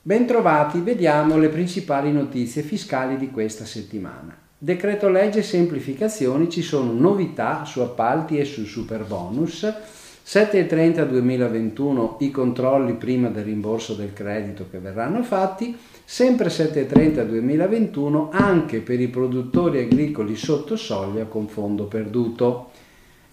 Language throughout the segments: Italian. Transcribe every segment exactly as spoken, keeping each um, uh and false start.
Bentrovati, vediamo le principali notizie fiscali di questa settimana. Decreto legge semplificazioni, ci sono novità su appalti e sul superbonus. sette e trenta duemilaventuno i controlli prima del rimborso del credito che verranno fatti, sempre sette e trenta duemilaventuno anche per i produttori agricoli sotto soglia con fondo perduto.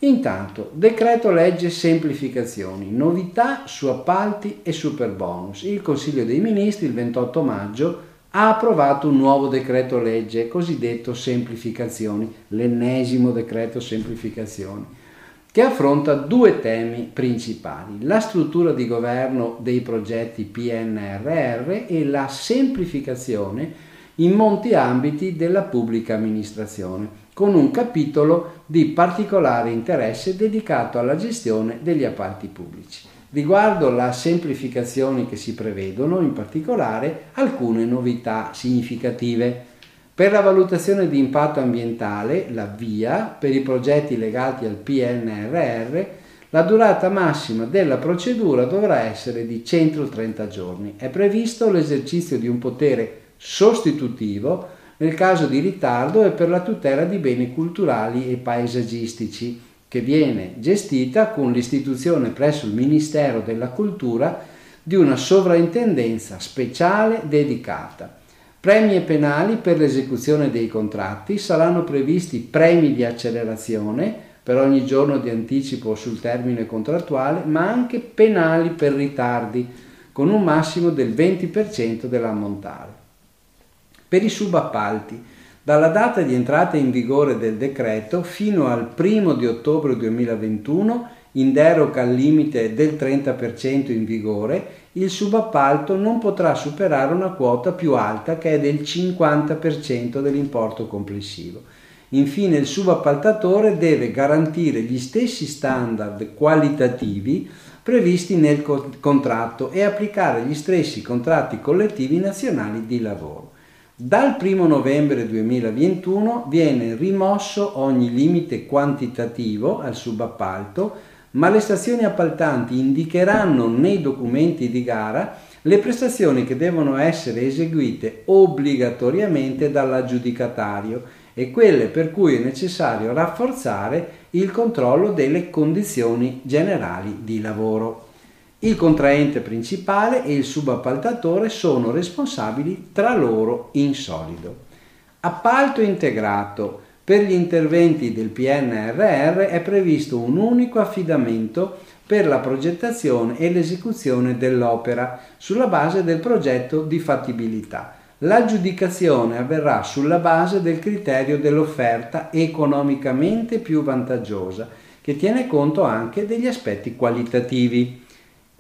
Intanto, decreto legge semplificazioni, novità su appalti e superbonus. Il Consiglio dei Ministri il ventotto maggio ha approvato un nuovo decreto legge cosiddetto semplificazioni, l'ennesimo decreto semplificazioni, che affronta due temi principali: la struttura di governo dei progetti P N R R e la semplificazione in molti ambiti della pubblica amministrazione, con un capitolo di particolare interesse dedicato alla gestione degli appalti pubblici. Riguardo la semplificazione che si prevedono, in particolare, alcune novità significative. Per la valutazione di impatto ambientale, la V I A, per i progetti legati al P N R R, la durata massima della procedura dovrà essere di centotrenta giorni. È previsto l'esercizio di un potere sostitutivo nel caso di ritardo e per la tutela di beni culturali e paesaggistici, che viene gestita con l'istituzione presso il Ministero della Cultura di una sovrintendenza speciale dedicata. Premi e penali per l'esecuzione dei contratti: saranno previsti premi di accelerazione per ogni giorno di anticipo sul termine contrattuale, ma anche penali per ritardi, con un massimo del venti per cento dell'ammontare. Per i subappalti, dalla data di entrata in vigore del decreto fino al primo di ottobre duemilaventuno, in deroga al limite del trenta per cento in vigore, il subappalto non potrà superare una quota più alta, che è del cinquanta per cento dell'importo complessivo. Infine, il subappaltatore deve garantire gli stessi standard qualitativi previsti nel contratto e applicare gli stessi contratti collettivi nazionali di lavoro. Dal primo novembre duemilaventuno viene rimosso ogni limite quantitativo al subappalto, ma le stazioni appaltanti indicheranno nei documenti di gara le prestazioni che devono essere eseguite obbligatoriamente dall'aggiudicatario e quelle per cui è necessario rafforzare il controllo delle condizioni generali di lavoro. Il contraente principale e il subappaltatore sono responsabili tra loro in solido. Appalto integrato. Per gli interventi del P N R R è previsto un unico affidamento per la progettazione e l'esecuzione dell'opera sulla base del progetto di fattibilità. L'aggiudicazione avverrà sulla base del criterio dell'offerta economicamente più vantaggiosa, che tiene conto anche degli aspetti qualitativi.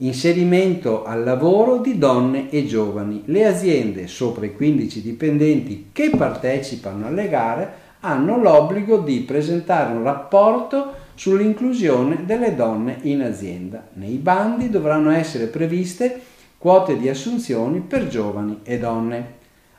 Inserimento al lavoro di donne e giovani. Le aziende sopra i quindici dipendenti che partecipano alle gare hanno l'obbligo di presentare un rapporto sull'inclusione delle donne in azienda. Nei bandi dovranno essere previste quote di assunzioni per giovani e donne.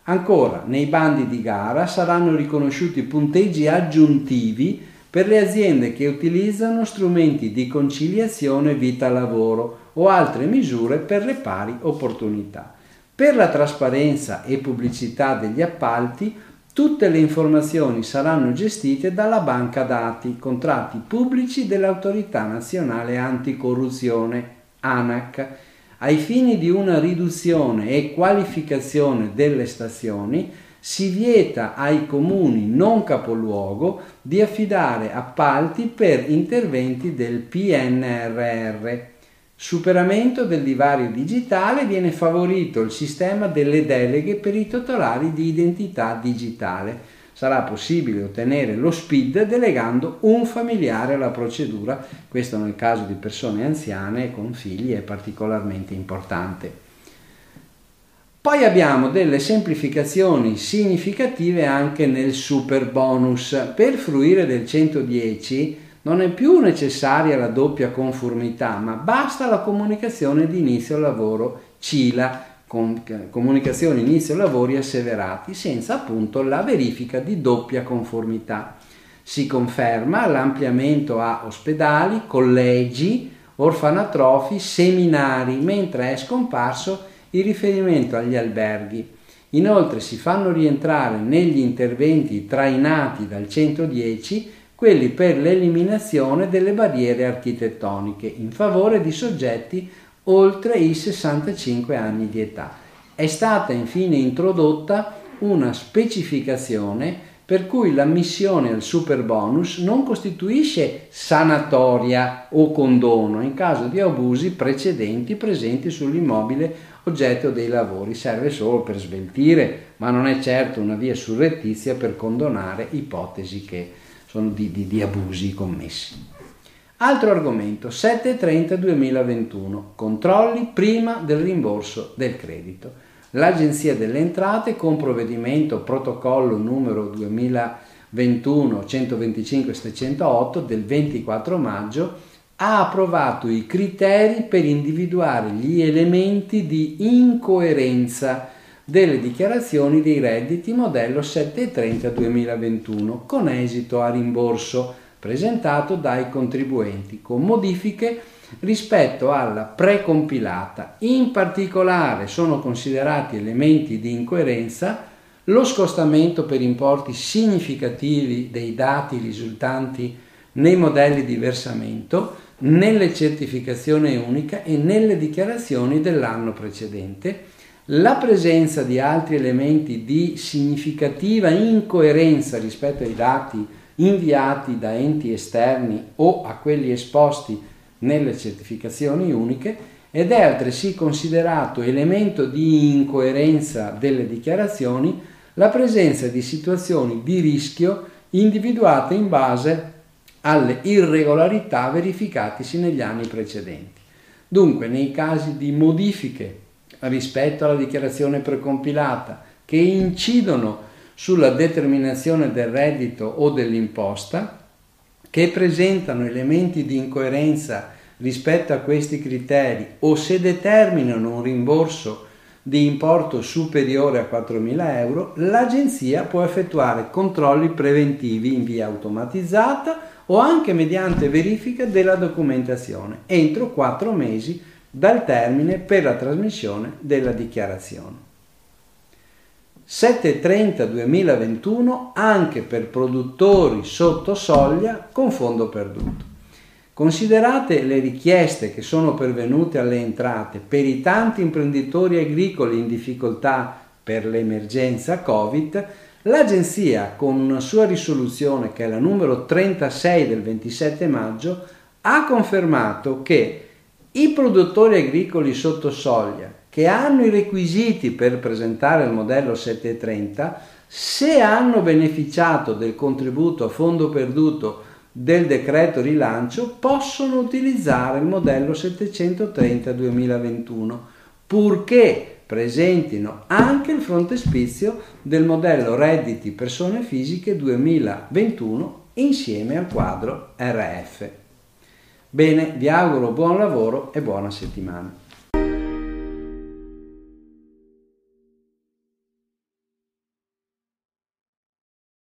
Ancora, nei bandi di gara saranno riconosciuti punteggi aggiuntivi per le aziende che utilizzano strumenti di conciliazione vita-lavoro o altre misure per le pari opportunità. Per la trasparenza e pubblicità degli appalti, tutte le informazioni saranno gestite dalla banca dati contratti pubblici dell'Autorità Nazionale Anticorruzione (ANAC), ai fini di una riduzione e qualificazione delle stazioni. Si vieta ai comuni non capoluogo di affidare appalti per interventi del P N R R. Superamento del divario digitale: viene favorito il sistema delle deleghe per i titolari di identità digitale. Sarà possibile ottenere lo S P I D delegando un familiare alla procedura. Questo nel caso di persone anziane con figli è particolarmente importante. Poi abbiamo delle semplificazioni significative anche nel superbonus. Per fruire del centodieci non è più necessaria la doppia conformità, ma basta la comunicazione di inizio lavoro C I L A, comunicazione inizio lavori asseverati, senza appunto la verifica di doppia conformità. si conferma l'ampliamento a ospedali, collegi, orfanatrofi, seminari, mentre è scomparso il riferimento agli alberghi. Inoltre si fanno rientrare negli interventi trainati dal centodieci quelli per l'eliminazione delle barriere architettoniche in favore di soggetti oltre i sessantacinque anni di età. È stata infine introdotta una specificazione per cui l'ammissione al superbonus non costituisce sanatoria o condono in caso di abusi precedenti presenti sull'immobile oggetto dei lavori. Serve solo per sveltire, ma non è certo una via surrettizia per condonare ipotesi che sono di, di, di abusi commessi. Altro argomento, settecentotrenta duemilaventuno, controlli prima del rimborso del credito. L'Agenzia delle Entrate, con provvedimento protocollo numero duemilaventuno centoventicinque settecentotto del ventiquattro maggio, ha approvato i criteri per individuare gli elementi di incoerenza delle dichiarazioni dei redditi modello settecentotrenta duemilaventuno con esito a rimborso presentato dai contribuenti con modifiche rispetto alla precompilata. In particolare sono considerati elementi di incoerenza lo scostamento per importi significativi dei dati risultanti nei modelli di versamento, nelle certificazioni uniche e nelle dichiarazioni dell'anno precedente, la presenza di altri elementi di significativa incoerenza rispetto ai dati inviati da enti esterni o a quelli esposti nelle certificazioni uniche, ed è altresì considerato elemento di incoerenza delle dichiarazioni la presenza di situazioni di rischio individuate in base alle irregolarità verificatisi negli anni precedenti. Dunque, nei casi di modifiche rispetto alla dichiarazione precompilata che incidono sulla determinazione del reddito o dell'imposta, che presentano elementi di incoerenza rispetto a questi criteri o se determinano un rimborso di importo superiore a quattromila euro, l'Agenzia può effettuare controlli preventivi in via automatizzata o anche mediante verifica della documentazione entro quattro mesi dal termine per la trasmissione della dichiarazione. settecentotrenta duemilaventuno anche per produttori sotto soglia con fondo perduto. Considerate le richieste che sono pervenute alle Entrate per i tanti imprenditori agricoli in difficoltà per l'emergenza Covid, l'Agenzia, con una sua risoluzione che è la numero trentasei del ventisette maggio, ha confermato che i produttori agricoli sotto soglia che hanno i requisiti per presentare il modello settecentotrenta, se hanno beneficiato del contributo a fondo perduto del decreto rilancio, possono utilizzare il modello settecentotrenta duemilaventuno, purché presentino anche il frontespizio del modello redditi persone fisiche duemilaventuno insieme al quadro erre effe. Bene, vi auguro buon lavoro e buona settimana.